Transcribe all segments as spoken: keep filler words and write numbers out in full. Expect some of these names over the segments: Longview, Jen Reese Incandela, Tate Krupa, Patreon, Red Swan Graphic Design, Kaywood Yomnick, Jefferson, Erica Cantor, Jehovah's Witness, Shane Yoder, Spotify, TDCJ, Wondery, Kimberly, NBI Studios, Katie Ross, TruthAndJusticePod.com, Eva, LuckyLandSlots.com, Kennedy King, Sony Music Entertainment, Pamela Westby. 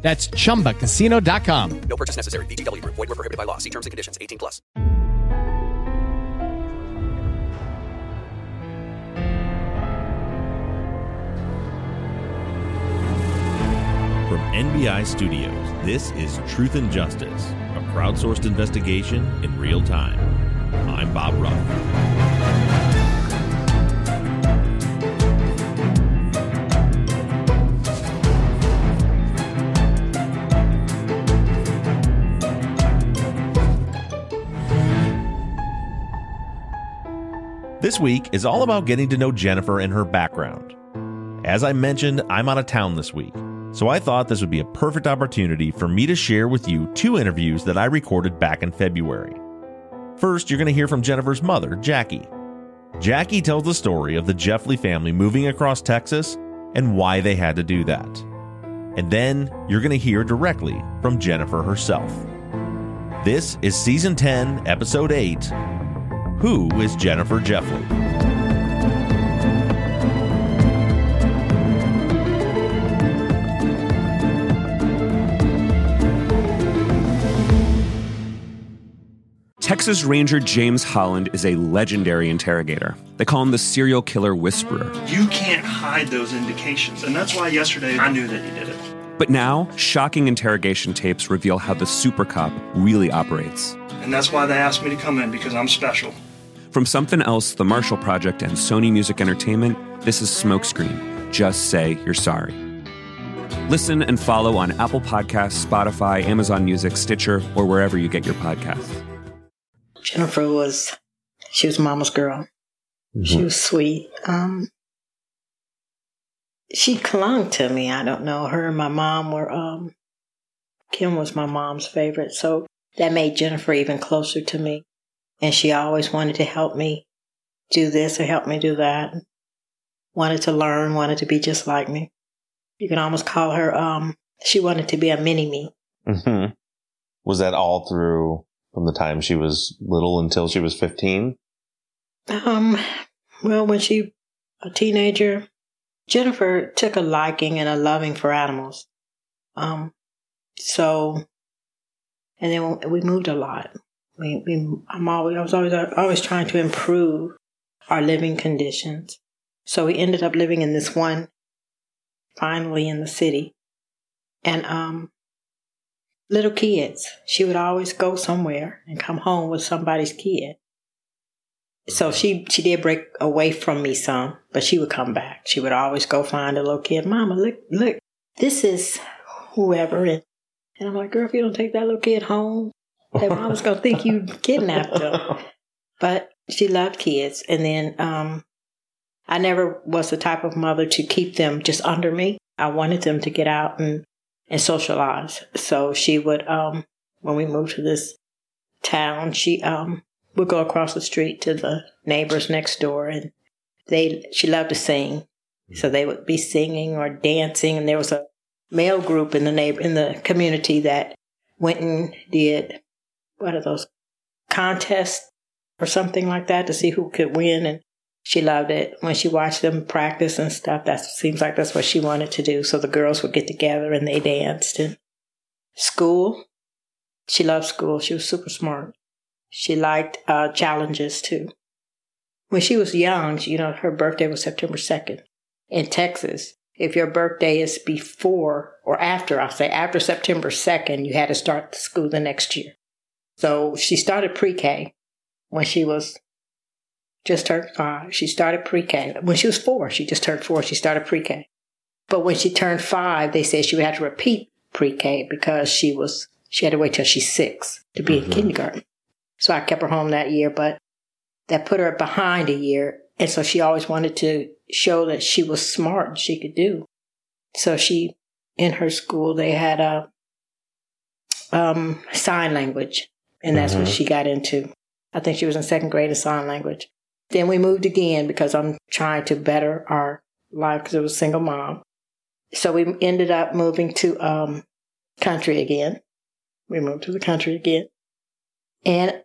That's chumba casino dot com. No purchase necessary. V G W Group. Void where prohibited by law. See terms and conditions. eighteen plus. From N B I Studios, this is Truth and Justice, a crowdsourced investigation in real time. I'm Bob Ruff. This week is all about getting to know Jennifer and her background. As I mentioned, I'm out of town this week, so I thought this would be a perfect opportunity for me to share with you two interviews that I recorded back in February. First, you're going to hear from Jennifer's mother, Jacquie. Jacquie tells the story of the Jeffley family moving across Texas and why they had to do that. And then you're going to hear directly from Jennifer herself. This is Season ten, Episode eight, Who is Jennifer Jeffley? Texas Ranger James Holland is a legendary interrogator. They call him the serial killer whisperer. You can't hide those indications, and that's why yesterday I knew that he did it. But now, shocking interrogation tapes reveal how the super cop really operates. And that's why they asked me to come in, because I'm special. From Something Else, The Marshall Project, and Sony Music Entertainment, this is Smokescreen. Just say you're sorry. Listen and follow on Apple Podcasts, Spotify, Amazon Music, Stitcher, or wherever you get your podcasts. Jennifer was, she was mama's girl. Mm-hmm. She was sweet. Um, she clung to me. I don't know. Her and my mom were, um, Kim was my mom's favorite. So that made Jennifer even closer to me. And she always wanted to help me do this or help me do that. Wanted to learn, wanted to be just like me. You can almost call her, um, she wanted to be a mini-me. Mm-hmm. Was that all through from the time she was little until she was fifteen? Um, well, when she, a teenager, Jennifer took a liking and a loving for animals. Um, so, and then we moved a lot. We, we, I'm always, I was always, always trying to improve our living conditions. So we ended up living in this one, finally in the city. And um, little kids, she would always go somewhere and come home with somebody's kid. So she, she did break away from me some, but she would come back. She would always go find a little kid. Mama, look, look, this is whoever. And I'm like, girl, if you don't take that little kid home, that mom's going to think you kidnapped them. But she loved kids. And then um, I never was the type of mother to keep them just under me. I wanted them to get out and, and socialize. So she would, um, when we moved to this town, she um, would go across the street to the neighbors next door. And they she loved to sing. So they would be singing or dancing. And there was a male group in the neighbor, in the community that went and did what are those contests or something like that to see who could win. And she loved it. When she watched them practice and stuff, that seems like that's what she wanted to do. So the girls would get together and they danced. And school, she loved school. She was super smart. She liked uh, challenges too. When she was young, you know, her birthday was September second in Texas. If your birthday is before or after, I'll say after September second, you had to start the school the next year. So she started pre-K when she was just turned five. She started pre-K. When she was four, she just turned four. She started pre-K. But when she turned five, they said she would have to repeat pre-K because she was she had to wait till she's six to be mm-hmm. in kindergarten. So I kept her home that year, but that put her behind a year. And so she always wanted to show that she was smart and she could do. So she, in her school, they had a um, sign language. And that's mm-hmm. what she got into. I think she was in second grade in sign language. Then we moved again because I'm trying to better our life because it was a single mom. So we ended up moving to um, country again. We moved to the country again. And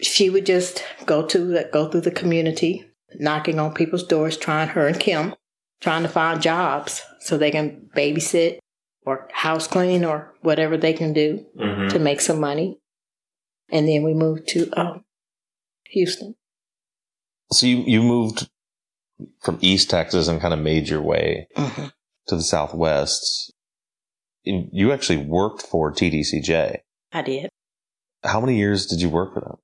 she would just go to the, go through the community, knocking on people's doors, trying her and Kim, trying to find jobs so they can babysit or house clean or whatever they can do mm-hmm. to make some money. And then we moved to um, Houston. So you, you moved from East Texas and kind of made your way mm-hmm. to the Southwest. And you actually worked for T D C J. I did. How many years did you work for them?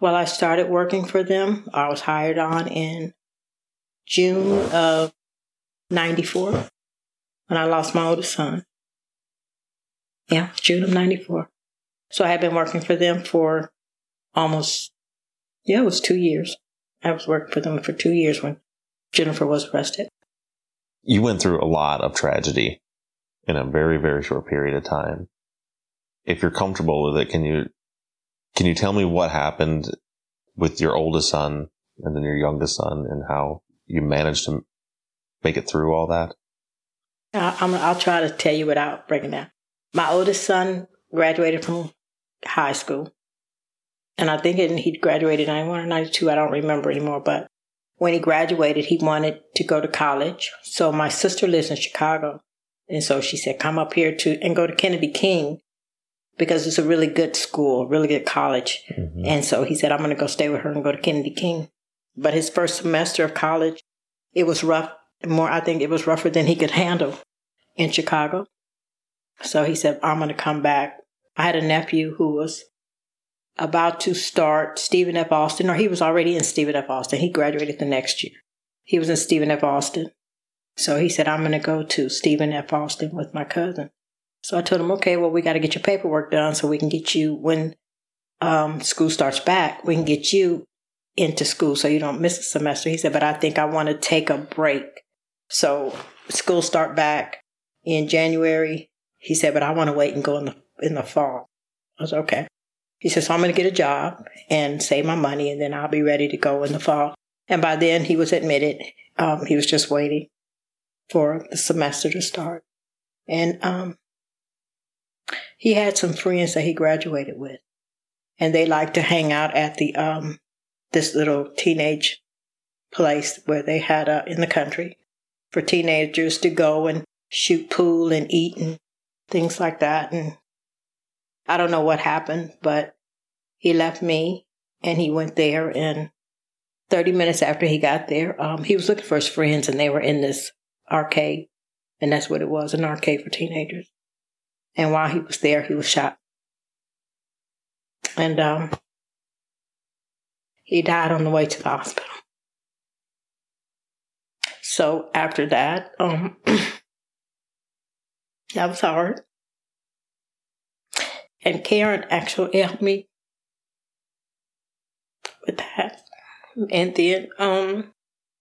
Well, I started working for them. I was hired on in June of ninety-four when I lost my oldest son. Yeah, June of ninety-four. So I had been working for them for almost, yeah, it was two years. I was working for them for two years when Jennifer was arrested. You went through a lot of tragedy in a very, very short period of time. If you're comfortable with it, can you can you tell me what happened with your oldest son and then your youngest son and how you managed to make it through all that? I'm, I'll try to tell you without breaking down. My oldest son graduated from high school. And I think he graduated in ninety-one or ninety-two. I don't remember anymore. But when he graduated, he wanted to go to college. So my sister lives in Chicago. And so she said, come up here to and go to Kennedy King because it's a really good school, really good college. Mm-hmm. And so he said, I'm going to go stay with her and go to Kennedy King. But his first semester of college, it was rough. More, I think it was rougher than he could handle in Chicago. So he said, I'm going to come back. I had a nephew who was about to start Stephen F. Austin, or he was already in Stephen F. Austin. He graduated the next year. He was in Stephen F. Austin. So he said, I'm going to go to Stephen F. Austin with my cousin. So I told him, okay, well, we got to get your paperwork done so we can get you, when um, school starts back, we can get you into school so you don't miss a semester. He said, but I think I want to take a break. So school start back in January. He said, but I want to wait and go in the, in the fall. I was okay. He said, so I'm going to get a job and save my money, and then I'll be ready to go in the fall. And by then, he was admitted. Um, he was just waiting for the semester to start. And um, he had some friends that he graduated with, and they liked to hang out at the um, this little teenage place where they had uh, in the country for teenagers to go and shoot pool and eat and things like that. And I don't know what happened, but he left me and he went there. And thirty minutes after he got there, um, he was looking for his friends, and they were in this arcade. And that's what it was, an arcade for teenagers. And while he was there, he was shot. And um, he died on the way to the hospital. So after that, um, that was hard. And Karen actually helped me with that. And then, um,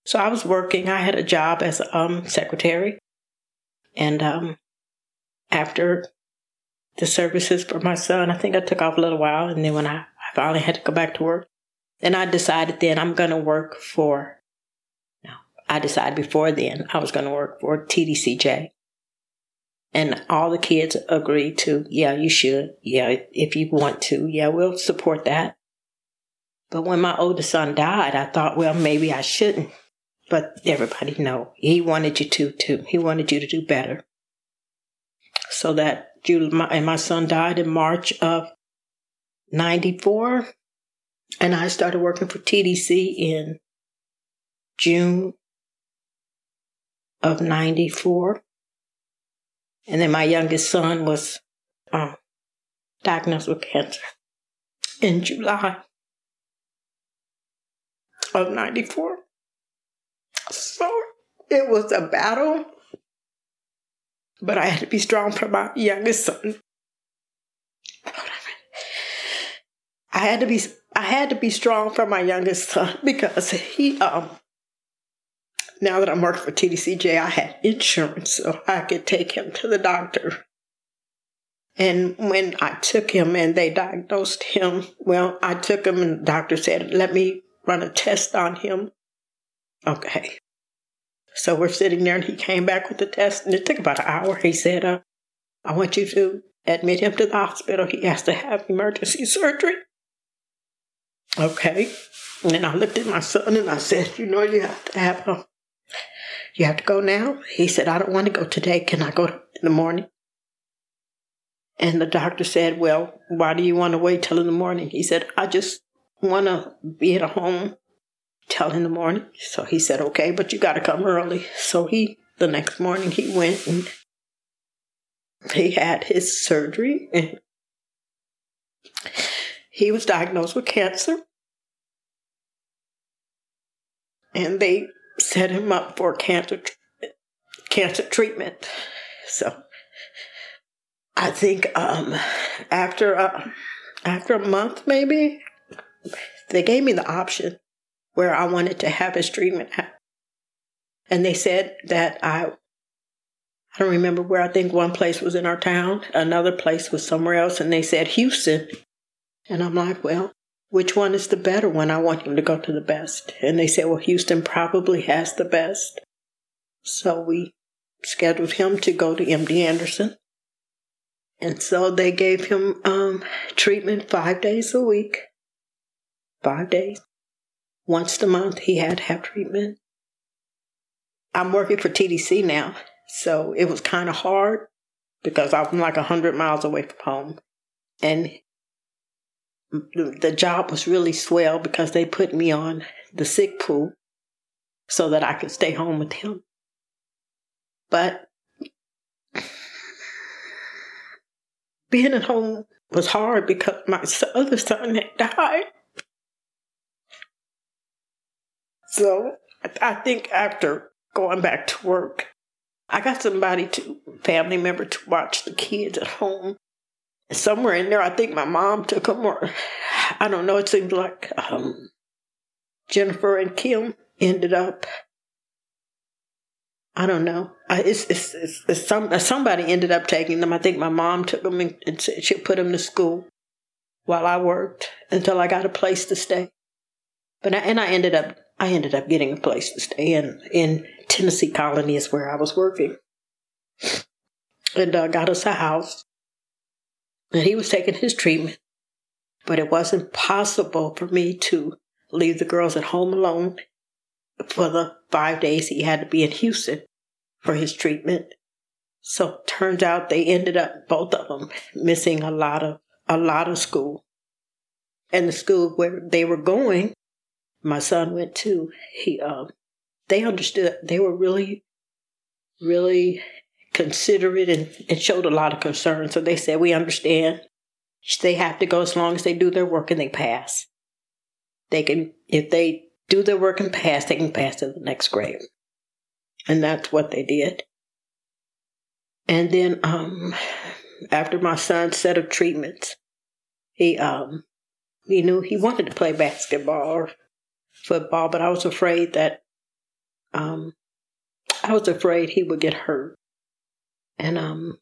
so I was working. I had a job as a um, secretary. And um, after the services for my son, I think I took off a little while. And then when I, I finally had to go back to work, then I decided then I'm going to work for, no, I decided before then I was going to work for T D C J. And all the kids agreed to, yeah, you should. Yeah, if you want to. Yeah, we'll support that. But when my oldest son died, I thought, well, maybe I shouldn't. But everybody, no. He wanted you to, too. He wanted you to do better. So that July, my, and my son died in March of ninety-four. And I started working for T D C in June of ninety-four. And then my youngest son was um, diagnosed with cancer in July of ninety-four. So it was a battle, but I had to be strong for my youngest son. I had to be I had to be strong for my youngest son because he um. Now that I'm working for T D C J, I had insurance, so I could take him to the doctor. And when I took him and they diagnosed him, well, I took him and the doctor said, let me run a test on him. Okay. So we're sitting there and he came back with the test and it took about an hour. He said, uh, I want you to admit him to the hospital. He has to have emergency surgery. Okay. And then I looked at my son and I said, you know, you have to have a, you have to go now. He said, I don't want to go today. Can I go in the morning? And the doctor said, well, why do you want to wait till in the morning? He said, I just want to be at home till in the morning. So he said, okay, but you got to come early. So he, the next morning, he went and he had his surgery. And he was diagnosed with cancer. And they set him up for cancer cancer treatment. So I think um, after uh, after a month, maybe, they gave me the option where I wanted to have his treatment. And they said that I, I don't remember where. I think one place was in our town. Another place was somewhere else. And they said Houston. And I'm like, well, which one is the better one? I want him to go to the best. And they said, well, Houston probably has the best. So we scheduled him to go to M D Anderson. And so they gave him um, treatment five days a week, five days. Once a month, he had to have treatment. I'm working for T D C now, so it was kind of hard because I'm like one hundred miles away from home. And the, the job was really swell because they put me on the sick pool so that I could stay home with him. But being at home was hard because my other son had died. So I think after going back to work, I got somebody to, family member to watch the kids at home. Somewhere in there, I think my mom took them or, I don't know, it seemed like um, Jennifer and Kim ended up, I don't know. I, it's, it's, it's, it's some, somebody ended up taking them. I think my mom took them and, and said she put them to school while I worked until I got a place to stay. But I, and I ended up I ended up getting a place to stay in in Tennessee Colony is where I was working, and uh, got us a house. And he was taking his treatment, but it wasn't possible for me to leave the girls at home alone. For the five days he had to be in Houston for his treatment. So it turns out they ended up, both of them, missing a lot of a lot of school. And the school where they were going, my son went to, he um they understood. They were really, really considerate and, and showed a lot of concern. So they said, we understand. They have to go as long as they do their work and they pass. They can, if they do their work and pass, they can pass to the next grade. And that's what they did. And then um, after my son's set of treatments, he um, he knew he wanted to play basketball or football, but I was afraid that um, I was afraid he would get hurt. And um,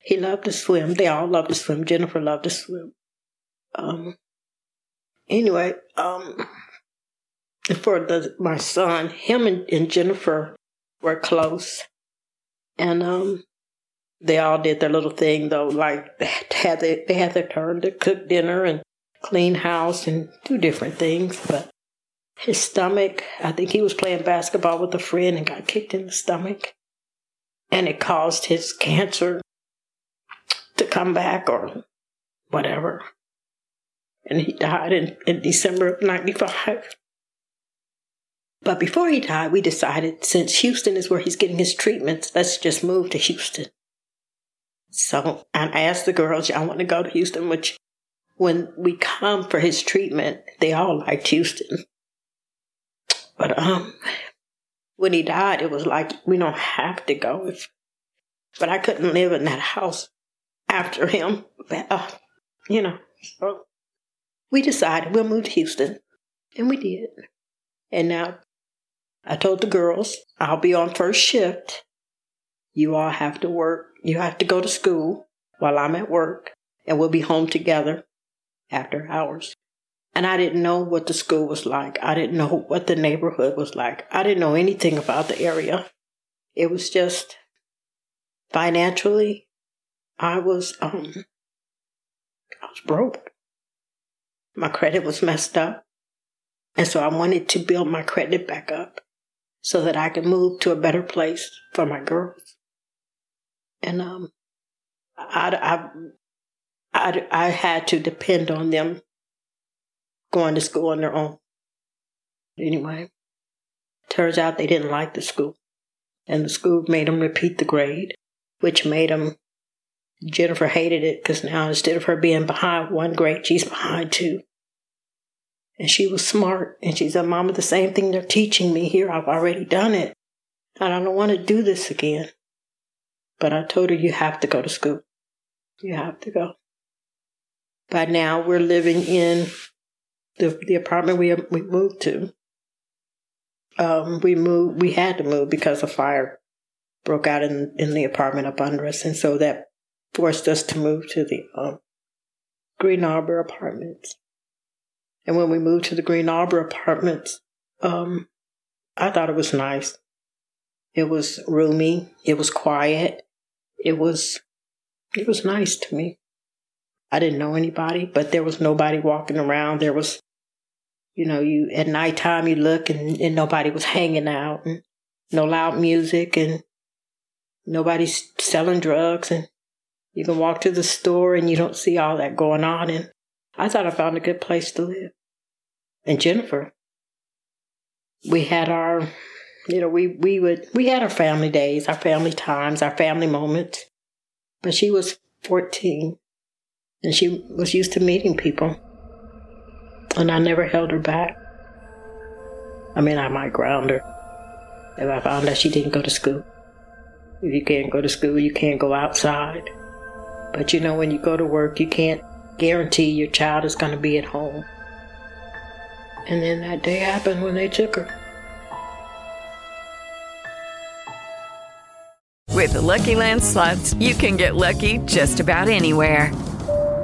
he loved to swim. They all loved to swim. Jennifer loved to swim. Um, anyway, um... For the, my son, him and, and Jennifer were close. And um, they all did their little thing, though. Like, they had, their, they had their turn to cook dinner and clean house and do different things. But his stomach, I think he was playing basketball with a friend and got kicked in the stomach. And it caused his cancer to come back or whatever. And he died in, in December of ninety-five. But before he died, we decided, since Houston is where he's getting his treatments, let's just move to Houston. So I asked the girls, y'all want to go to Houston? Which, when we come for his treatment, they all liked Houston. But um, when he died, it was like, we don't have to go. If, but I couldn't live in that house after him. But, uh, you know, so we decided we'll move to Houston. And we did. And now, I told the girls, I'll be on first shift. You all have to work. You have to go to school. while I'm at work, and we'll be home together after hours. And I didn't know what the school was like. I didn't know what the neighborhood was like. I didn't know anything about the area. It was just financially, I was um, I was broke. My credit was messed up. And so I wanted to build my credit back up so that I could move to a better place for my girls. And um, I, I, I, I had to depend on them going to school on their own. Anyway, turns out they didn't like the school. And the school made them repeat the grade, which made them, Jennifer hated it because now instead of her being behind one grade, she's behind two. And she was smart. And she said, Mama, the same thing they're teaching me here, I've already done it. And I don't want to do this again. But I told her, you have to go to school. You have to go. By now, we're living in the, the apartment we we moved to. Um, we moved. We had to move because a fire broke out in, in the apartment up under us. And so that forced us to move to the um, Green Arbor Apartments. And when we moved to the Green Arbor Apartments, um, I thought it was nice. It was roomy. It was quiet. It was, it was nice to me. I didn't know anybody, but there was nobody walking around. There was, you know, you at nighttime you look and, and nobody was hanging out, and no loud music, and nobody's selling drugs, and you can walk to the store and you don't see all that going on. And I thought I found a good place to live. And Jennifer, we had our, you know, we, we would, we had our family days, our family times, our family moments. But she was fourteen and she was used to meeting people. And I never held her back. I mean, I might ground her if I found out she didn't go to school. If you can't go to school, you can't go outside. But you know, when you go to work, you can't guarantee your child is going to be at home. And then that day happened when they took her. With the Lucky Land Slots, you can get lucky just about anywhere.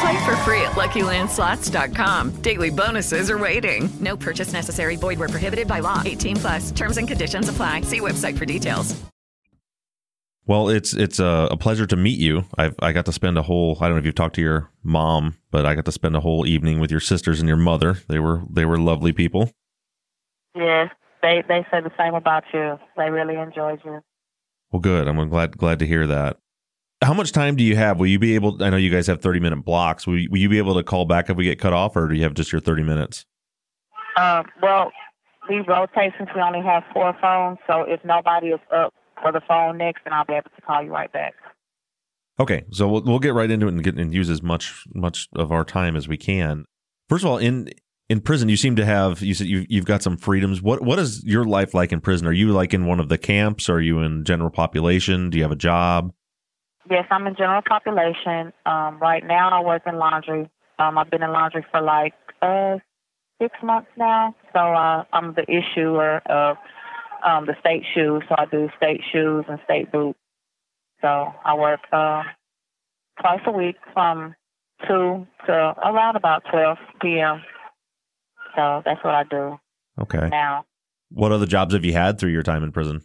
Play for free at Lucky Land Slots dot com. Daily bonuses are waiting. No purchase necessary. Void where prohibited by law. eighteen plus. Terms and conditions apply. See website for details. Well, it's it's a, a pleasure to meet you. I've, I got to spend a whole, I don't know if you've talked to your mom, but I got to spend a whole evening with your sisters and your mother. They were they were lovely people. Yes, they, they said the same about you. They really enjoyed you. Well, good. I'm glad glad to hear that. How much time do you have? Will you be able, I know you guys have thirty minute blocks. Will you, will you be able to call back if we get cut off, or do you have just your thirty minutes? Uh, well, we rotate since we only have four phones. So if nobody is up for the phone next, then I'll be able to call you right back. Okay. So we'll, we'll get right into it and get and use as much, much of our time as we can. First of all, in, in prison, you seem to have, you said you, you've got some freedoms. What, what is your life like in prison? Are you like in one of the camps? Are you in general population? Do you have a job? Yes, I'm in general population. Um, right now, I work in laundry. Um, I've been in laundry for like uh, six months now. So uh, I'm the issuer of um, the state shoes. So I do state shoes and state boots. So I work uh, twice a week from two to around about twelve p.m. So that's what I do. Okay. Now, what other jobs have you had through your time in prison?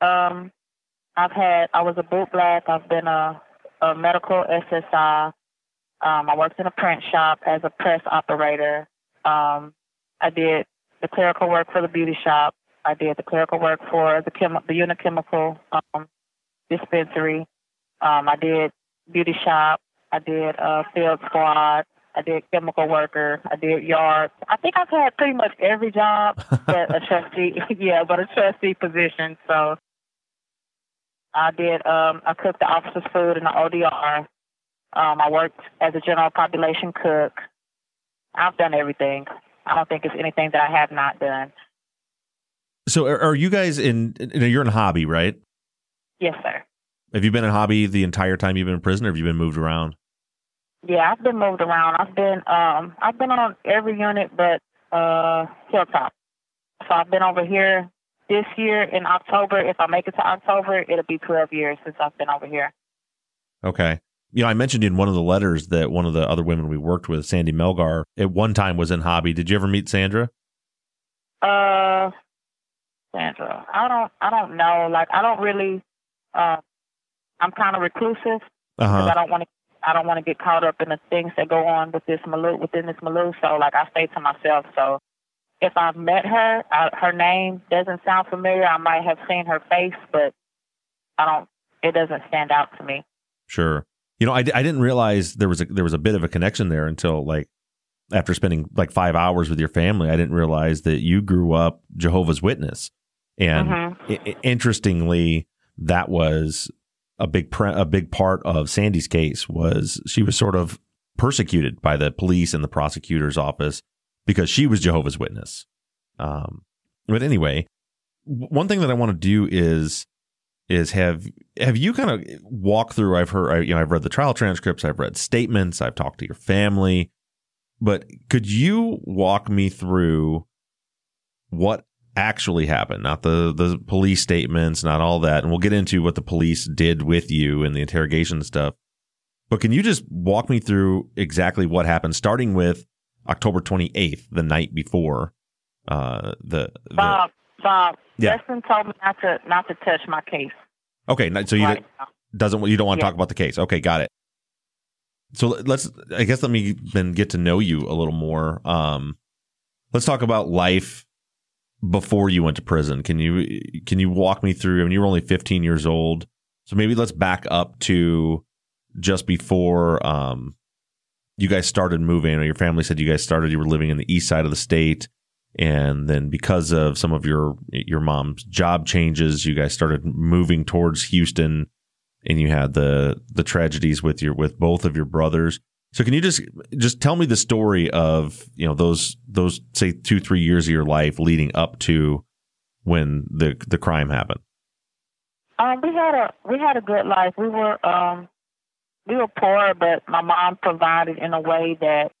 Um. I've had, I was a boot black. I've been a, a medical S S I. Um, I worked in a print shop as a press operator. Um, I did the clerical work for the beauty shop. I did the clerical work for the, chemi- the unichemical um, dispensary. Um, I did beauty shop. I did uh, field squad. I did chemical worker. I did yards. I think I've had pretty much every job but a trustee. Yeah, but a trustee position. So I did. Um, I cooked the officer's food in the O D R. Um, I worked as a general population cook. I've done everything. I don't think it's anything that I have not done. So are, are you guys in, you're in Hobby, right? Yes, sir. Have you been in Hobby the entire time you've been in prison, or have you been moved around? Yeah, I've been moved around. I've been um, I've been on every unit but uh, Hilltop. So I've been over here this year in October. If I make it to October, it'll be twelve years since I've been over here. Okay. You know, I mentioned in one of the letters that one of the other women we worked with, Sandy Melgar, at one time was in Hobby. Did you ever meet Sandra? Uh, Sandra, I don't, I don't know. Like, I don't really. Uh, I'm kind of reclusive because uh-huh. I don't want to. I don't want to get caught up in the things that go on with this Malou, within this Malou. So, like, I stay to myself. So, if I've met her, I, her name doesn't sound familiar. I might have seen her face, but I don't. It doesn't stand out to me. Sure. You know, I, I didn't realize there was a there was a bit of a connection there until, like, after spending like five hours with your family. I didn't realize that you grew up Jehovah's Witness, and mm-hmm. I- interestingly, that was a big pre- a big part of Sandy's case. Was she was sort of persecuted by the police and the prosecutor's office because she was Jehovah's Witness. Um, but anyway, one thing that I want to do is. Is have have you kind of walked through? I've heard, I, you know, I've read the trial transcripts, I've read statements, I've talked to your family, but could you walk me through what actually happened? Not the the police statements, not all that, and we'll get into what the police did with you and the interrogation stuff. But can you just walk me through exactly what happened, starting with October twenty-eighth, the night before uh, the, the Bob, Bob. Yeah. Justin told me not to not to touch my case. Okay, so you right doesn't you don't want to yeah. talk about the case. Okay, got it. So let's I guess let me then get to know you a little more. Um, let's talk about life before you went to prison. Can you can you walk me through? I mean, you were only fifteen years old, so maybe let's back up to just before um, you guys started moving. Or your family said you guys started. You were living in the east side of the state. And then because of some of your your mom's job changes, you guys started moving towards Houston, and you had the the tragedies with your with both of your brothers. So can you just just tell me the story of, you know, those those say two, three years of your life leading up to when the the crime happened? Um, we had a we had a good life. We were um, we were poor, but my mom provided in a way that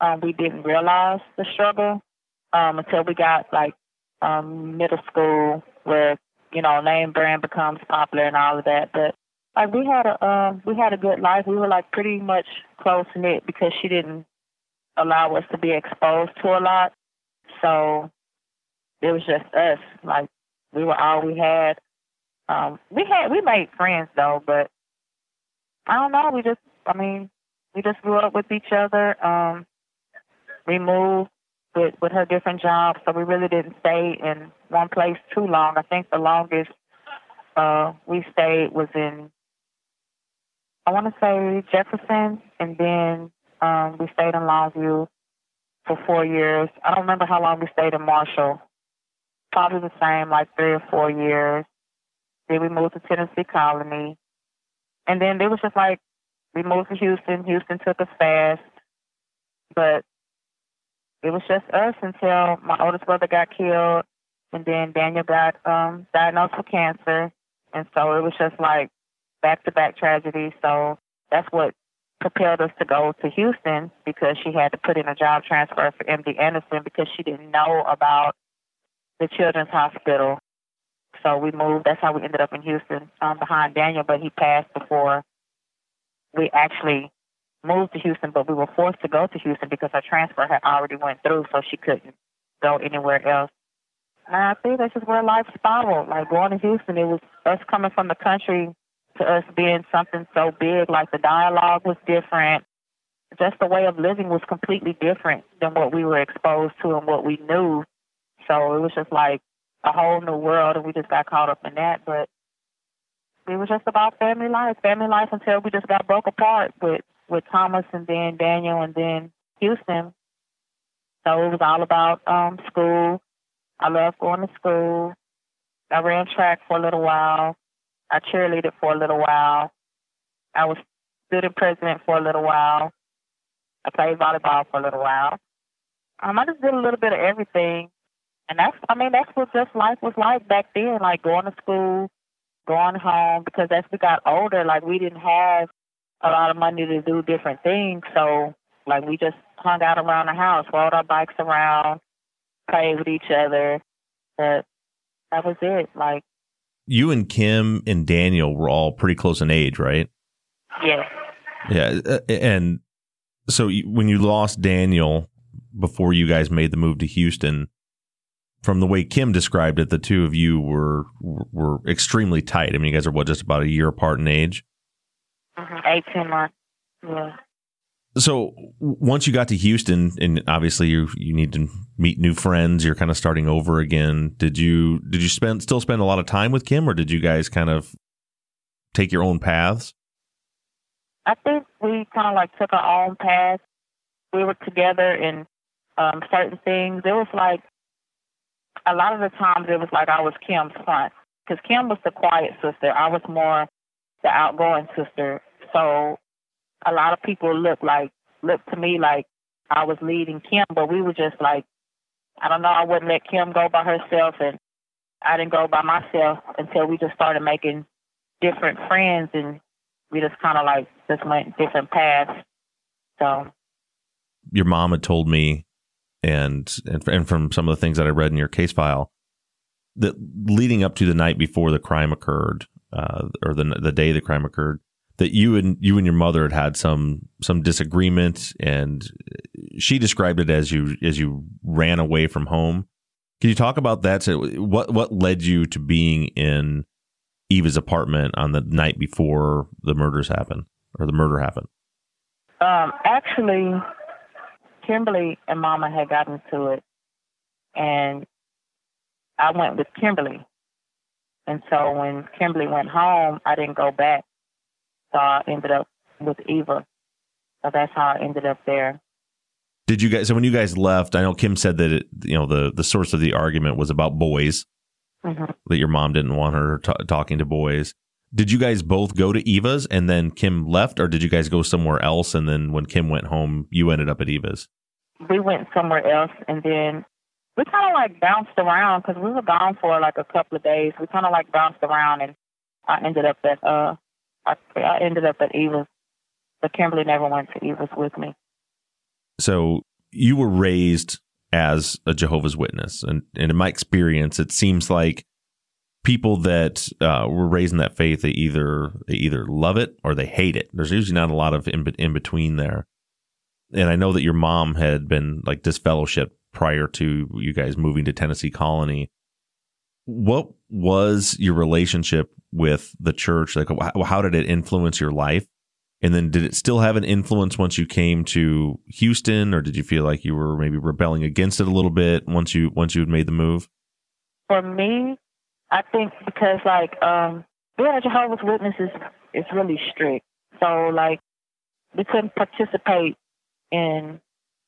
um, we didn't realize the struggle. Um, until we got, like, um, middle school where, you know, name brand becomes popular and all of that. But, like, we had a um, we had a good life. We were, like, pretty much close-knit because she didn't allow us to be exposed to a lot. So it was just us. Like, we were all we had. Um, we had. We made friends, though, but I don't know. We just, I mean, we just grew up with each other. Um, we moved. With, with her different jobs, so we really didn't stay in one place too long. I think the longest uh, we stayed was in, I want to say, Jefferson, and then um, we stayed in Longview for four years. I don't remember how long we stayed in Marshall. Probably the same, like three or four years. Then we moved to Tennessee Colony. And then it was just like, we moved to Houston. Houston took us fast. But it was just us until my oldest brother got killed, and then Daniel got um, diagnosed with cancer. And so it was just like back-to-back tragedy. So that's what propelled us to go to Houston, because she had to put in a job transfer for M D Anderson because she didn't know about the children's hospital. So we moved. That's how we ended up in Houston um, behind Daniel, but he passed before we actually moved to Houston, but we were forced to go to Houston because her transfer had already went through, so she couldn't go anywhere else. And I think that's just where life spiraled. Like, going to Houston, it was us coming from the country to us being something so big. Like, the dialogue was different. Just the way of living was completely different than what we were exposed to and what we knew. So it was just like a whole new world, and we just got caught up in that. But it was just about family life, family life until we just got broke apart with, with Thomas and then Daniel and then Houston. So it was all about um, school. I loved going to school. I ran track for a little while. I cheerleaded for a little while. I was student president for a little while. I played volleyball for a little while. Um, I just did a little bit of everything. And that's, I mean, that's what just life was like back then, like going to school, going home, because as we got older, like we didn't have a lot of money to do different things. So like we just hung out around the house, rode our bikes around, played with each other. But that was it. Like, you and Kim and Daniel were all pretty close in age, right? Yeah. Yeah. And so when you lost Daniel before you guys made the move to Houston, from the way Kim described it, the two of you were were extremely tight. I mean, you guys are, what, just about a year apart in age? Mm-hmm. eighteen months, yeah. So once you got to Houston, and obviously you you need to meet new friends, you're kind of starting over again. Did you did you spend still spend a lot of time with Kim, or did you guys kind of take your own paths? I think we kind of like took our own paths. We were together in um, certain things. It was like a lot of the times it was like I was Kim's front, because Kim was the quiet sister. I was more the outgoing sister. So a lot of people looked like looked to me like I was leading Kim, but we were just like, I don't know, I wouldn't let Kim go by herself, and I didn't go by myself until we just started making different friends, and we just kind of like just went different paths. So your mom had told me, and, and and from some of the things that I read in your case file, that leading up to the night before the crime occurred, uh, or the the day the crime occurred, that you and you and your mother had had some some disagreement, and she described it as you as you ran away from home. Can you talk about that? So what what led you to being in Eva's apartment on the night before the murders happened, or the murder happened? Um, actually, Kimberly and Mama had gotten to it, and I went with Kimberly. And so when Kimberly went home, I didn't go back. So I ended up with Eva. So that's how I ended up there. Did you guys, so when you guys left, I know Kim said that, it, you know, the, the source of the argument was about boys, mm-hmm. that your mom didn't want her t- talking to boys. Did you guys both go to Eva's and then Kim left, or did you guys go somewhere else? And then when Kim went home, you ended up at Eva's? We went somewhere else, and then we kind of like bounced around, because we were gone for like a couple of days. We kind of like bounced around, and I ended up at uh, I, I ended up at Eva's, but Kimberly never went to Eva's with me. So you were raised as a Jehovah's Witness, and, and in my experience, it seems like people that uh, were raised in that faith, they either they either love it or they hate it. There's usually not a lot of in, in between there. And I know that your mom had been like disfellowshipped prior to you guys moving to Tennessee Colony. What was your relationship with the church? Like, how did it influence your life? And then did it still have an influence once you came to Houston, or did you feel like you were maybe rebelling against it a little bit once you once you had made the move? For me, I think because, like, um, being a Jehovah's Witness is, is really strict. So, like, we couldn't participate in,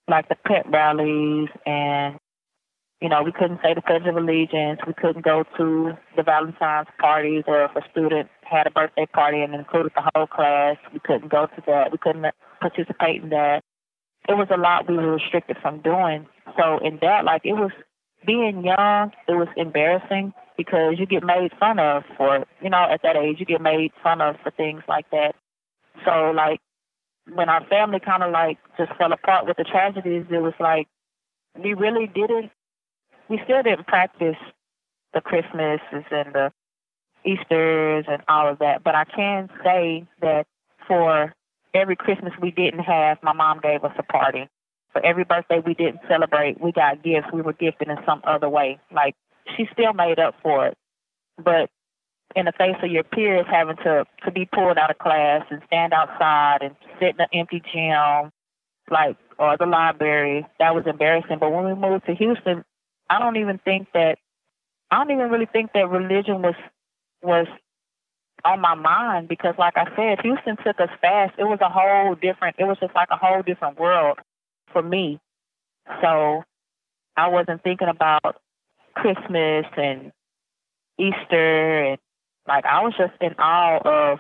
like, the pep rallies, and, you know, we couldn't say the Pledge of Allegiance. We couldn't go to the Valentine's parties, or if a student had a birthday party and included the whole class, we couldn't go to that. We couldn't participate in that. It was a lot we were restricted from doing. So, in that, like, it was, being young, it was embarrassing, because you get made fun of for, you know, at that age, you get made fun of for things like that. So, like, when our family kind of, like, just fell apart with the tragedies, it was like we really didn't, we still didn't practice the Christmases and the Easters and all of that. But I can say that for every Christmas we didn't have, my mom gave us a party. For every birthday we didn't celebrate, we got gifts. We were gifted in some other way, like, she still made up for it. But in the face of your peers having to, to be pulled out of class and stand outside and sit in an empty gym, like, or the library, that was embarrassing. But when we moved to Houston, I don't even think that, I don't even really think that religion was was on my mind because, like I said, Houston took us fast. It was a whole different, it was just like a whole different world for me. So I wasn't thinking about Christmas and Easter. And like, I was just in awe of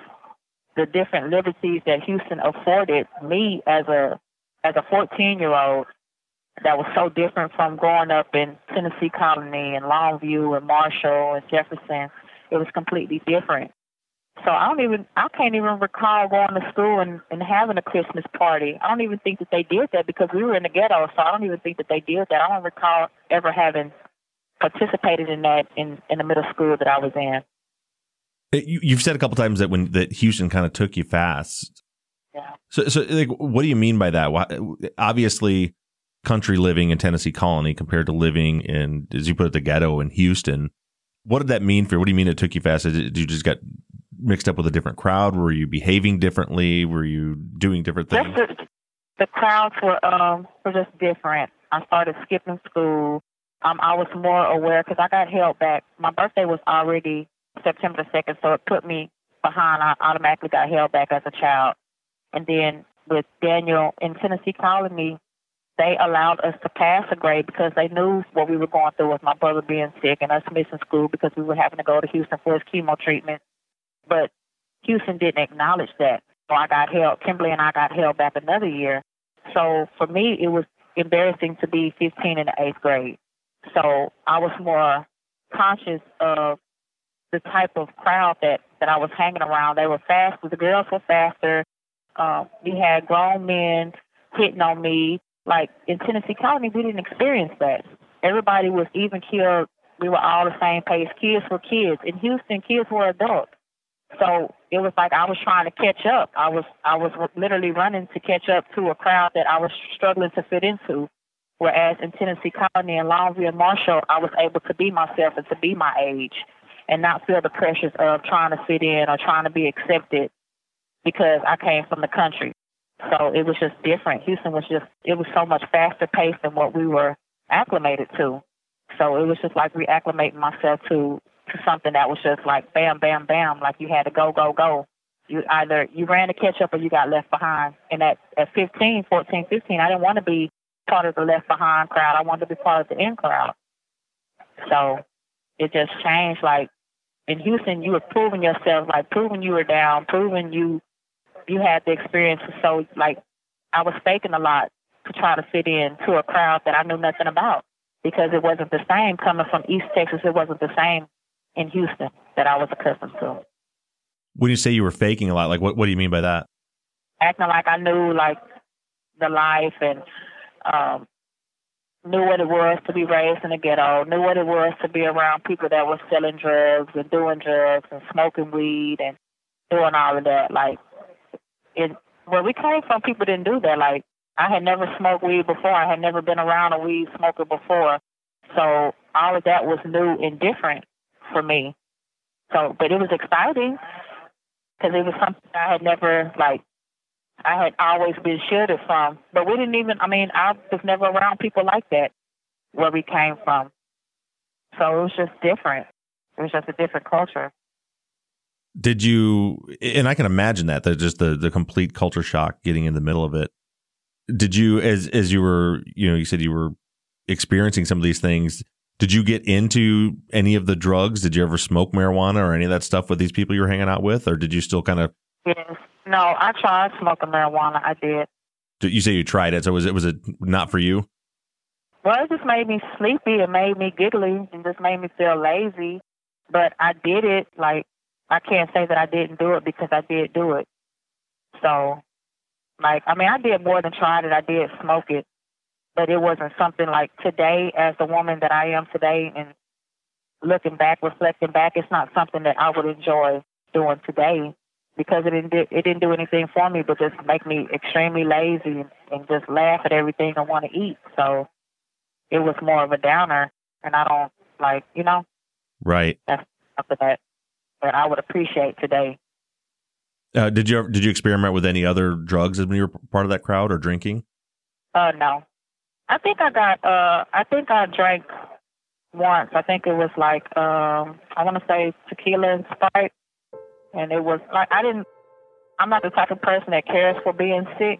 the different liberties that Houston afforded me as a, as a fourteen year old. That was so different from growing up in Tennessee Colony and Longview and Marshall and Jefferson. It was completely different. So I don't even, I can't even recall going to school and, and having a Christmas party. I don't even think that they did that because we were in the ghetto. So I don't even think that they did that. I don't recall ever having participated in that in, in the middle school that I was in. You, you've said a couple times that when that Houston kind of took you fast. Yeah. So, so like, what do you mean by that? Why, obviously, country living in Tennessee Colony compared to living in, as you put it, the ghetto in Houston. What did that mean for you? What do you mean it took you fast? Did you just got mixed up with a different crowd? Were you behaving differently? Were you doing different things? The, the crowds were um, were just different. I started skipping school. Um, I was more aware because I got held back. My birthday was already September second, so it put me behind. I automatically got held back as a child. And then with Daniel in Tennessee Colony, they allowed us to pass a grade because they knew what we were going through with my brother being sick and us missing school because we were having to go to Houston for his chemo treatment. But Houston didn't acknowledge that. So I got held, Kimberly and I got held back another year. So for me, it was embarrassing to be fifteen in the eighth grade. So I was more conscious of the type of crowd that, that I was hanging around. They were fast. The girls were faster. Um, we had grown men hitting on me. Like, in Tennessee Colony, we didn't experience that. Everybody was even killed. We were all the same pace. Kids were kids. In Houston, kids were adults. So it was like I was trying to catch up. I was I was literally running to catch up to a crowd that I was struggling to fit into, whereas in Tennessee Colony and Longview and Marshall, I was able to be myself and to be my age and not feel the pressures of trying to fit in or trying to be accepted because I came from the country. So it was just different. Houston was just, it was so much faster paced than what we were acclimated to. So it was just like reacclimating myself to, to something that was just like bam, bam, bam. Like you had to go, go, go. You either, you ran to catch up or you got left behind. And at, at fifteen, fourteen, fifteen, I didn't want to be part of the left behind crowd. I wanted to be part of the in crowd. So it just changed. Like in Houston, you were proving yourself, like proving you were down, proving you, you had the experience. So, like, I was faking a lot to try to fit in to a crowd that I knew nothing about because it wasn't the same coming from East Texas. It wasn't the same in Houston that I was accustomed to. When you say you were faking a lot, like, what, what do you mean by that? Acting like I knew, like, the life and um, knew what it was to be raised in the ghetto, knew what it was to be around people that were selling drugs and doing drugs and smoking weed and doing all of that, like, It, where we came from, people didn't do that. Like, I had never smoked weed before. I had never been around a weed smoker before. So all of that was new and different for me. So, but it was exciting because it was something I had never, like, I had always been shielded from. But we didn't even, I mean, I was never around people like that where we came from. So it was just different. It was just a different culture. Did you, and I can imagine that, that just the, the complete culture shock getting in the middle of it. Did you, as as you were, you know, you said you were experiencing some of these things, did you get into any of the drugs? Did you ever smoke marijuana or any of that stuff with these people you were hanging out with? Or did you still kind of? Yes. No, I tried smoking marijuana. I did. You say you tried it. So was it, was it not for you? Well, it just made me sleepy. It made me giggly and just made me feel lazy. But I did it, like, I can't say that I didn't do it because I did do it. So, like, I mean, I did more than try it. I did smoke it, but it wasn't something like today as the woman that I am today and looking back, reflecting back, it's not something that I would enjoy doing today because it didn't do, it didn't do anything for me but just make me extremely lazy and, and just laugh at everything I want to eat. So it was more of a downer, and I don't, like, you know. Right. That's after that. That I would appreciate today. Uh, did you did you experiment with any other drugs when you were part of that crowd or drinking? Uh, no, I think I got. Uh, I think I drank once. I think it was like um, I want to say tequila and Sprite. And it was like, I didn't, I'm not the type of person that cares for being sick.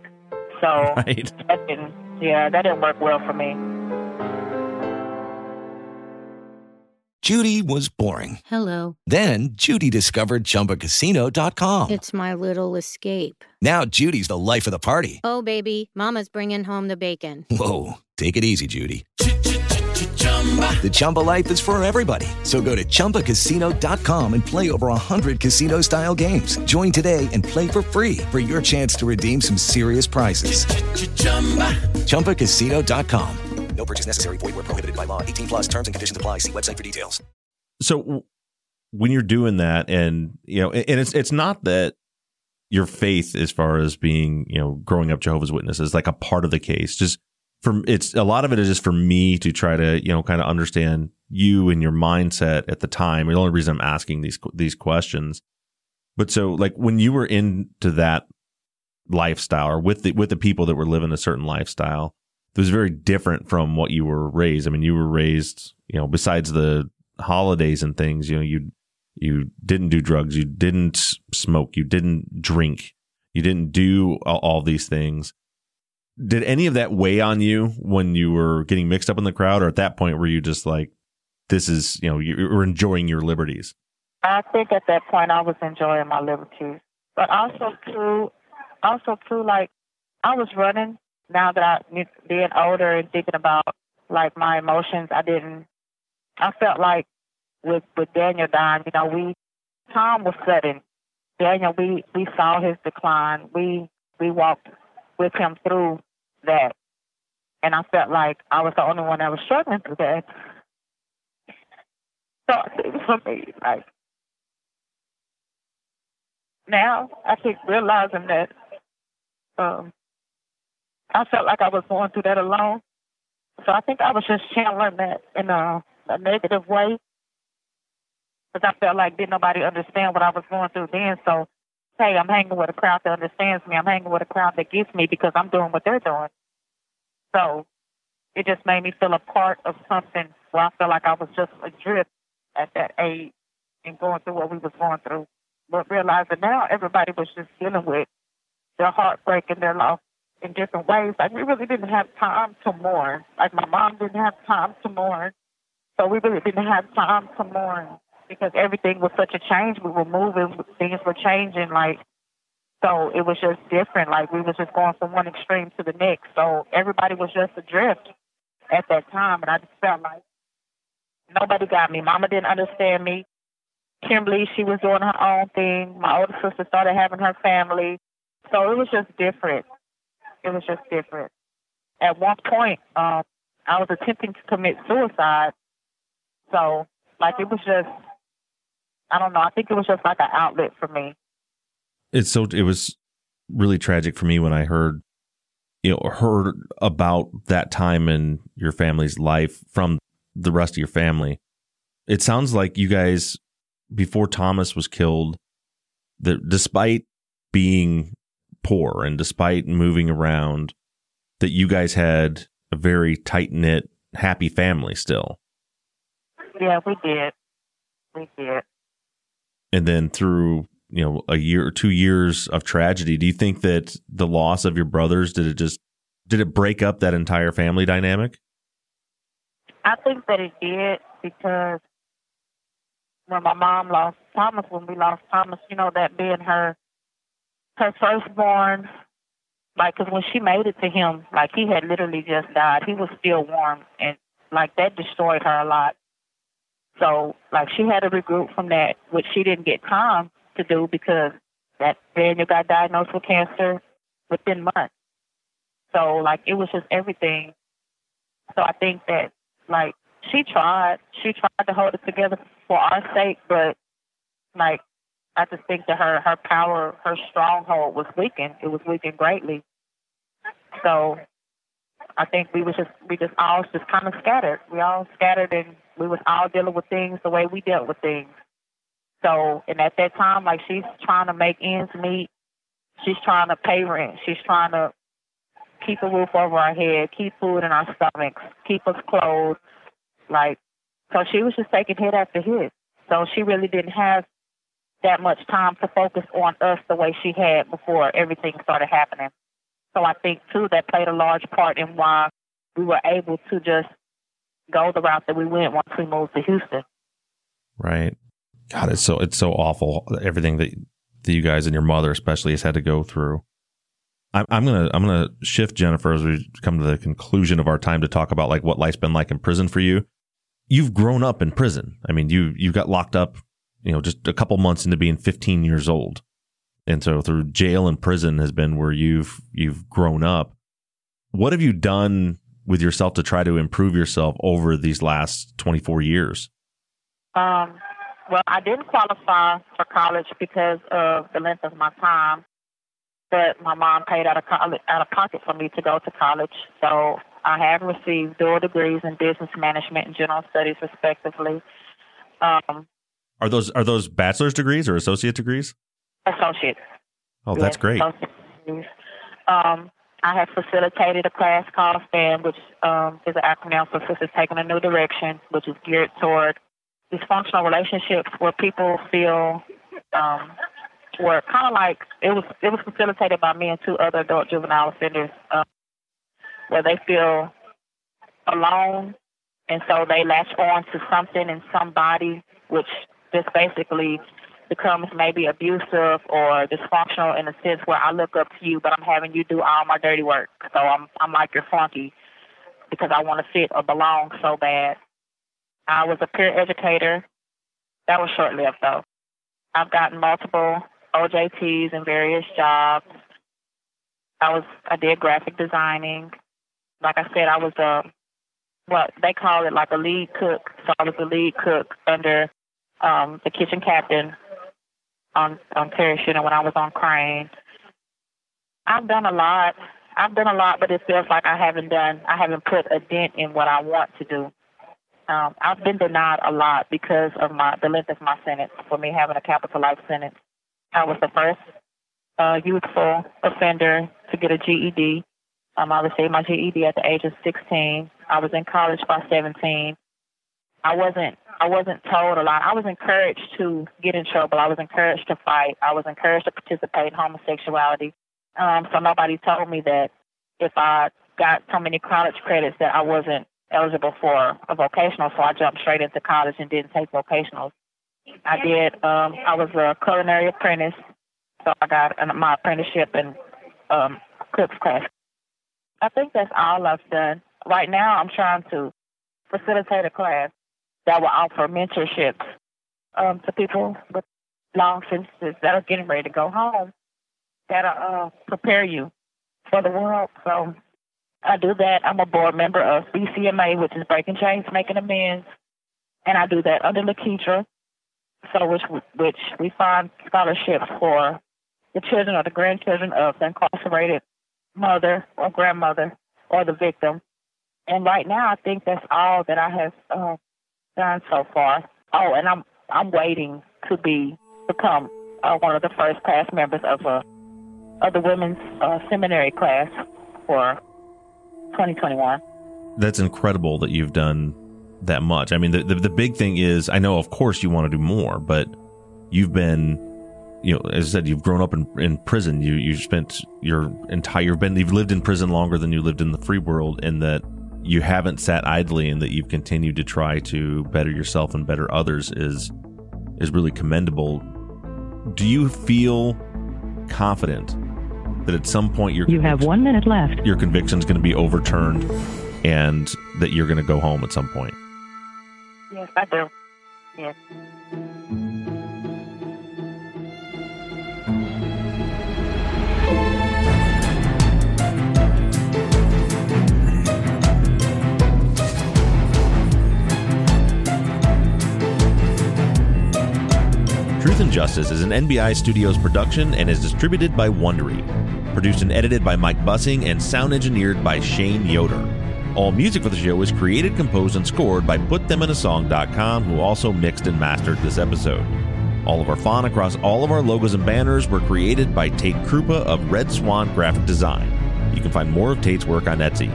So right. that didn't, yeah, that didn't work well for me. Judy was boring. Hello. Then Judy discovered chumba casino dot com. It's my little escape. Now Judy's the life of the party. Oh, baby, mama's bringing home the bacon. Whoa, take it easy, Judy. The Chumba life is for everybody. So go to chumba casino dot com and play over one hundred casino-style games. Join today and play for free for your chance to redeem some serious prizes. chumba casino dot com. No purchase necessary. Void where prohibited by law. eighteen plus terms and conditions apply. See website for details. So when you're doing that, and you know, and it's it's not that your faith as far as being, you know, growing up Jehovah's Witnesses, like a part of the case, just for it's a lot of it is just for me to try to, you know, kind of understand you and your mindset at the time. The only reason I'm asking these these questions. But so like when you were into that lifestyle or with the with the people that were living a certain lifestyle, it was very different from what you were raised. I mean, you were raised, you know, besides the holidays and things, you know, you you didn't do drugs, you didn't smoke, you didn't drink, you didn't do all, all these things. Did any of that weigh on you when you were getting mixed up in the crowd, or at that point were you just like, this is, you know, you were enjoying your liberties? I think at that point I was enjoying my liberties, but also too, also too, like I was running. Now that I, being older and thinking about like my emotions, I didn't. I felt like with with Daniel dying, you know, we time was sudden. Daniel, we, we saw his decline. We we walked with him through that, and I felt like I was the only one that was struggling through that. So it was for me, like now I keep realizing that. Um, I felt like I was going through that alone. So I think I was just channeling that in a, a negative way, because I felt like didn't nobody understand what I was going through then. So, hey, I'm hanging with a crowd that understands me. I'm hanging with a crowd that gets me because I'm doing what they're doing. So it just made me feel a part of something where I felt like I was just adrift at that age and going through what we was going through. But realizing now everybody was just dealing with their heartbreak and their loss in different ways. Like, we really didn't have time to mourn. Like, my mom didn't have time to mourn. So we really didn't have time to mourn because everything was such a change. We were moving. Things were changing. Like, so it was just different. Like, we was just going from one extreme to the next. So everybody was just adrift at that time. And I just felt like nobody got me. Mama didn't understand me. Kimberly, she was doing her own thing. My older sister started having her family. So it was just different. It was just different. At one point, um, I was attempting to commit suicide. So, like, it was just, I don't know. I think it was just like an outlet for me. It's so, it was really tragic for me when I heard, you know, heard about that time in your family's life from the rest of your family. It sounds like you guys, before Thomas was killed, that despite being poor and despite moving around, that you guys had a very tight-knit, happy family still. Yeah, we did. We did. And then through, you know, a year or two years of tragedy, do you think that the loss of your brothers, did it just, did it break up that entire family dynamic? I think that it did, because when my mom lost Thomas, when we lost Thomas, you know, that being her her firstborn, like, because when she made it to him, like, he had literally just died. He was still warm, and, like, that destroyed her a lot. So, like, she had to regroup from that, which she didn't get time to do because that Daniel got diagnosed with cancer within months. So, like, it was just everything. So I think that, like, she tried. She tried to hold it together for our sake, but, like, I just think that her, her power, her stronghold was weakened. It was weakened greatly. So I think we was just we just all just kind of scattered. We all scattered, and we was all dealing with things the way we dealt with things. So, and at that time, like, she's trying to make ends meet. She's trying to pay rent. She's trying to keep a roof over our head, keep food in our stomachs, keep us clothed. Like, so she was just taking hit after hit. So she really didn't have that much time to focus on us the way she had before everything started happening. So I think, too, that played a large part in why we were able to just go the route that we went once we moved to Houston. Right. God, it's so it's so awful, everything that, that you guys and your mother especially has had to go through. I'm, I'm going to I'm gonna shift, Jennifer, as we come to the conclusion of our time to talk about like what life's been like in prison for you. You've grown up in prison. I mean, you you got locked up, you know, just a couple months into being fifteen years old. And so through jail and prison has been where you've you've grown up. What have you done with yourself to try to improve yourself over these last twenty-four years? Um, well, I didn't qualify for college because of the length of my time, but my mom paid out of college, out of pocket for me to go to college. So I have received dual degrees in business management and general studies, respectively. Um, are those are those bachelor's degrees or associate degrees? Associate. Oh, that's yes, great. Um, I have facilitated a class called STAND, which um, is an acronym for Sisters Taking a New Direction, which is geared toward dysfunctional relationships where people feel um, were kind of like it was. It was facilitated by me and two other adult juvenile offenders, um, where they feel alone, and so they latch on to something and somebody, which just basically becomes maybe abusive or dysfunctional in a sense where I look up to you, but I'm having you do all my dirty work. So I'm I'm like your flunky because I want to fit or belong so bad. I was a peer educator. That was short-lived, though. I've gotten multiple O J Ts in various jobs. I was I did graphic designing. Like I said, I was a, what they call it, like a lead cook. So I was a lead cook under um, the kitchen captain on on parachute and when I was on crane. I've done a lot. I've done a lot, but it feels like I haven't done, I haven't put a dent in what I want to do. Um, I've been denied a lot because of my the length of my sentence for me having a capital life sentence. I was the first uh, youthful offender to get a G E D. Um, I received my G E D at the age of sixteen. I was in college by seventeen. I wasn't I wasn't told a lot. I was encouraged to get in trouble. I was encouraged to fight. I was encouraged to participate in homosexuality. Um, so nobody told me that if I got so many college credits that I wasn't eligible for a vocational, so I jumped straight into college and didn't take vocationals. I did, um, I was a culinary apprentice, so I got my apprenticeship in um, cook's class. I think that's all I've done. Right now, I'm trying to facilitate a class that will offer mentorships um, to people with long sentences that are getting ready to go home, that'll uh, prepare you for the world. So I do that. I'm a board member of B C M A, which is Breaking Chains, Making Amends, and I do that under Lakeitra, so which which we find scholarships for the children or the grandchildren of the incarcerated mother or grandmother or the victim. And right now, I think that's all that I have uh, done so far. Oh, and I'm I'm waiting to be become uh, one of the first class members of a of the women's uh, seminary class for twenty twenty-one. That's incredible that you've done that much. I mean, the, the the big thing is, I know, of course, you want to do more, but you've been, you know, as I said, you've grown up in, in prison. You you spent your entire been you've lived in prison longer than you lived in the free world, and that you haven't sat idly, and that you've continued to try to better yourself and better others is is really commendable. Do you feel confident that at some point your you have one minute left. Your conviction's going to be overturned, and that you're going to go home at some point? Yes, I do. Yes. Truth and Justice is an N B I Studios production and is distributed by Wondery. Produced and edited by Mike Bussing and sound engineered by Shane Yoder. All music for the show is created, composed, and scored by put them in a song dot com, who also mixed and mastered this episode. All of our font across all of our logos and banners were created by Tate Krupa of Red Swan Graphic Design. You can find more of Tate's work on Etsy.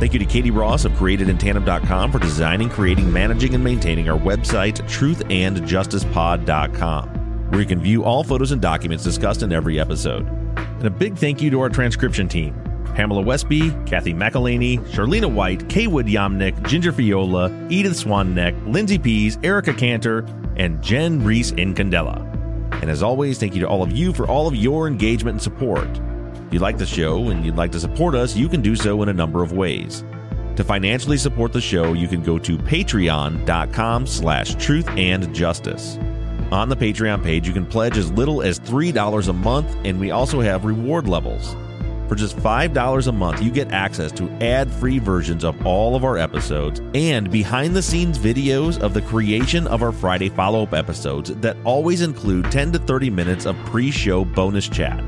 Thank you to Katie Ross of created in tandem dot com for designing, creating, managing, and maintaining our website, truth and justice pod dot com. where you can view all photos and documents discussed in every episode. And a big thank you to our transcription team, Pamela Westby, Kathy McElhaney, Charlena White, Kaywood Yomnick, Ginger Fiola, Edith Swanneck, Lindsay Pease, Erica Cantor, and Jen Reese Incandela. And as always, thank you to all of you for all of your engagement and support. If you like the show and you'd like to support us, you can do so in a number of ways. To financially support the show, you can go to patreon.com slash truth and justice. On the Patreon page, you can pledge as little as three dollars a month, and we also have reward levels. For just five dollars a month, you get access to ad-free versions of all of our episodes and behind-the-scenes videos of the creation of our Friday follow-up episodes that always include ten to thirty minutes of pre-show bonus chat.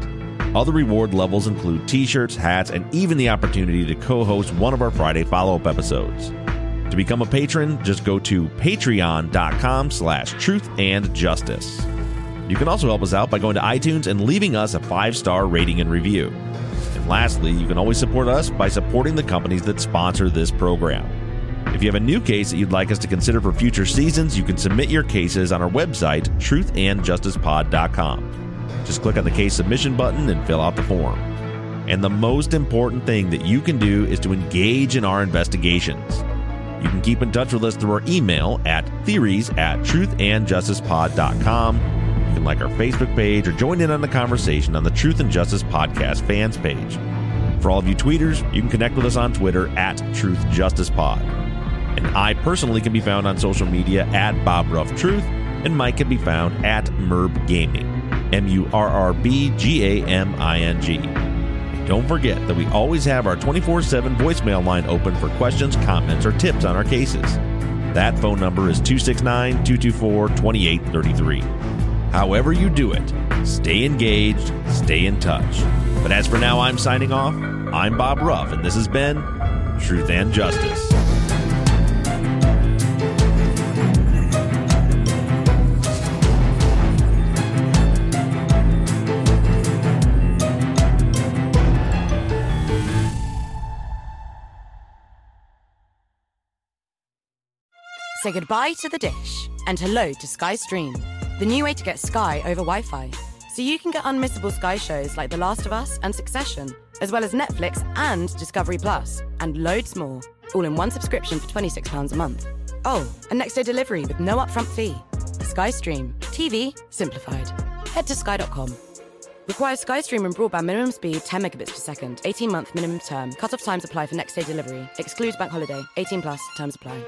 Other reward levels include t-shirts, hats, and even the opportunity to co-host one of our Friday follow-up episodes. To become a patron, just go to patreon.com slash truthandjustice. You can also help us out by going to iTunes and leaving us a five-star rating and review. And lastly, you can always support us by supporting the companies that sponsor this program. If you have a new case that you'd like us to consider for future seasons, you can submit your cases on our website, truth and justice pod dot com. Just click on the case submission button and fill out the form. And the most important thing that you can do is to engage in our investigations. You can keep in touch with us through our email at theories at truth and justice pod dot com. You can like our Facebook page or join in on the conversation on the Truth and Justice Podcast fans page. For all of you tweeters, you can connect with us on Twitter at TruthJusticePod. And I personally can be found on social media at Bob Ruff Truth, and Mike can be found at Murb Gaming, M U R R B G A M I N G. Don't forget that we always have our twenty-four seven voicemail line open for questions, comments, or tips on our cases. That phone number is two six nine, two two four, two eight three three. However you do it, stay engaged, stay in touch. But as for now, I'm signing off. I'm Bob Ruff, and this has been Truth and Justice. Say goodbye to the dish and hello to Skystream, the new way to get Sky over Wi-Fi. So you can get unmissable Sky shows like The Last of Us and Succession, as well as Netflix and Discovery Plus, and loads more, all in one subscription for twenty-six pounds a month. Oh, and next day delivery with no upfront fee. Skystream, T V simplified. Head to sky dot com. Requires Skystream and broadband minimum speed ten megabits per second, eighteen month minimum term. Cut off times apply for next day delivery. Excludes bank holiday. eighteen plus terms apply.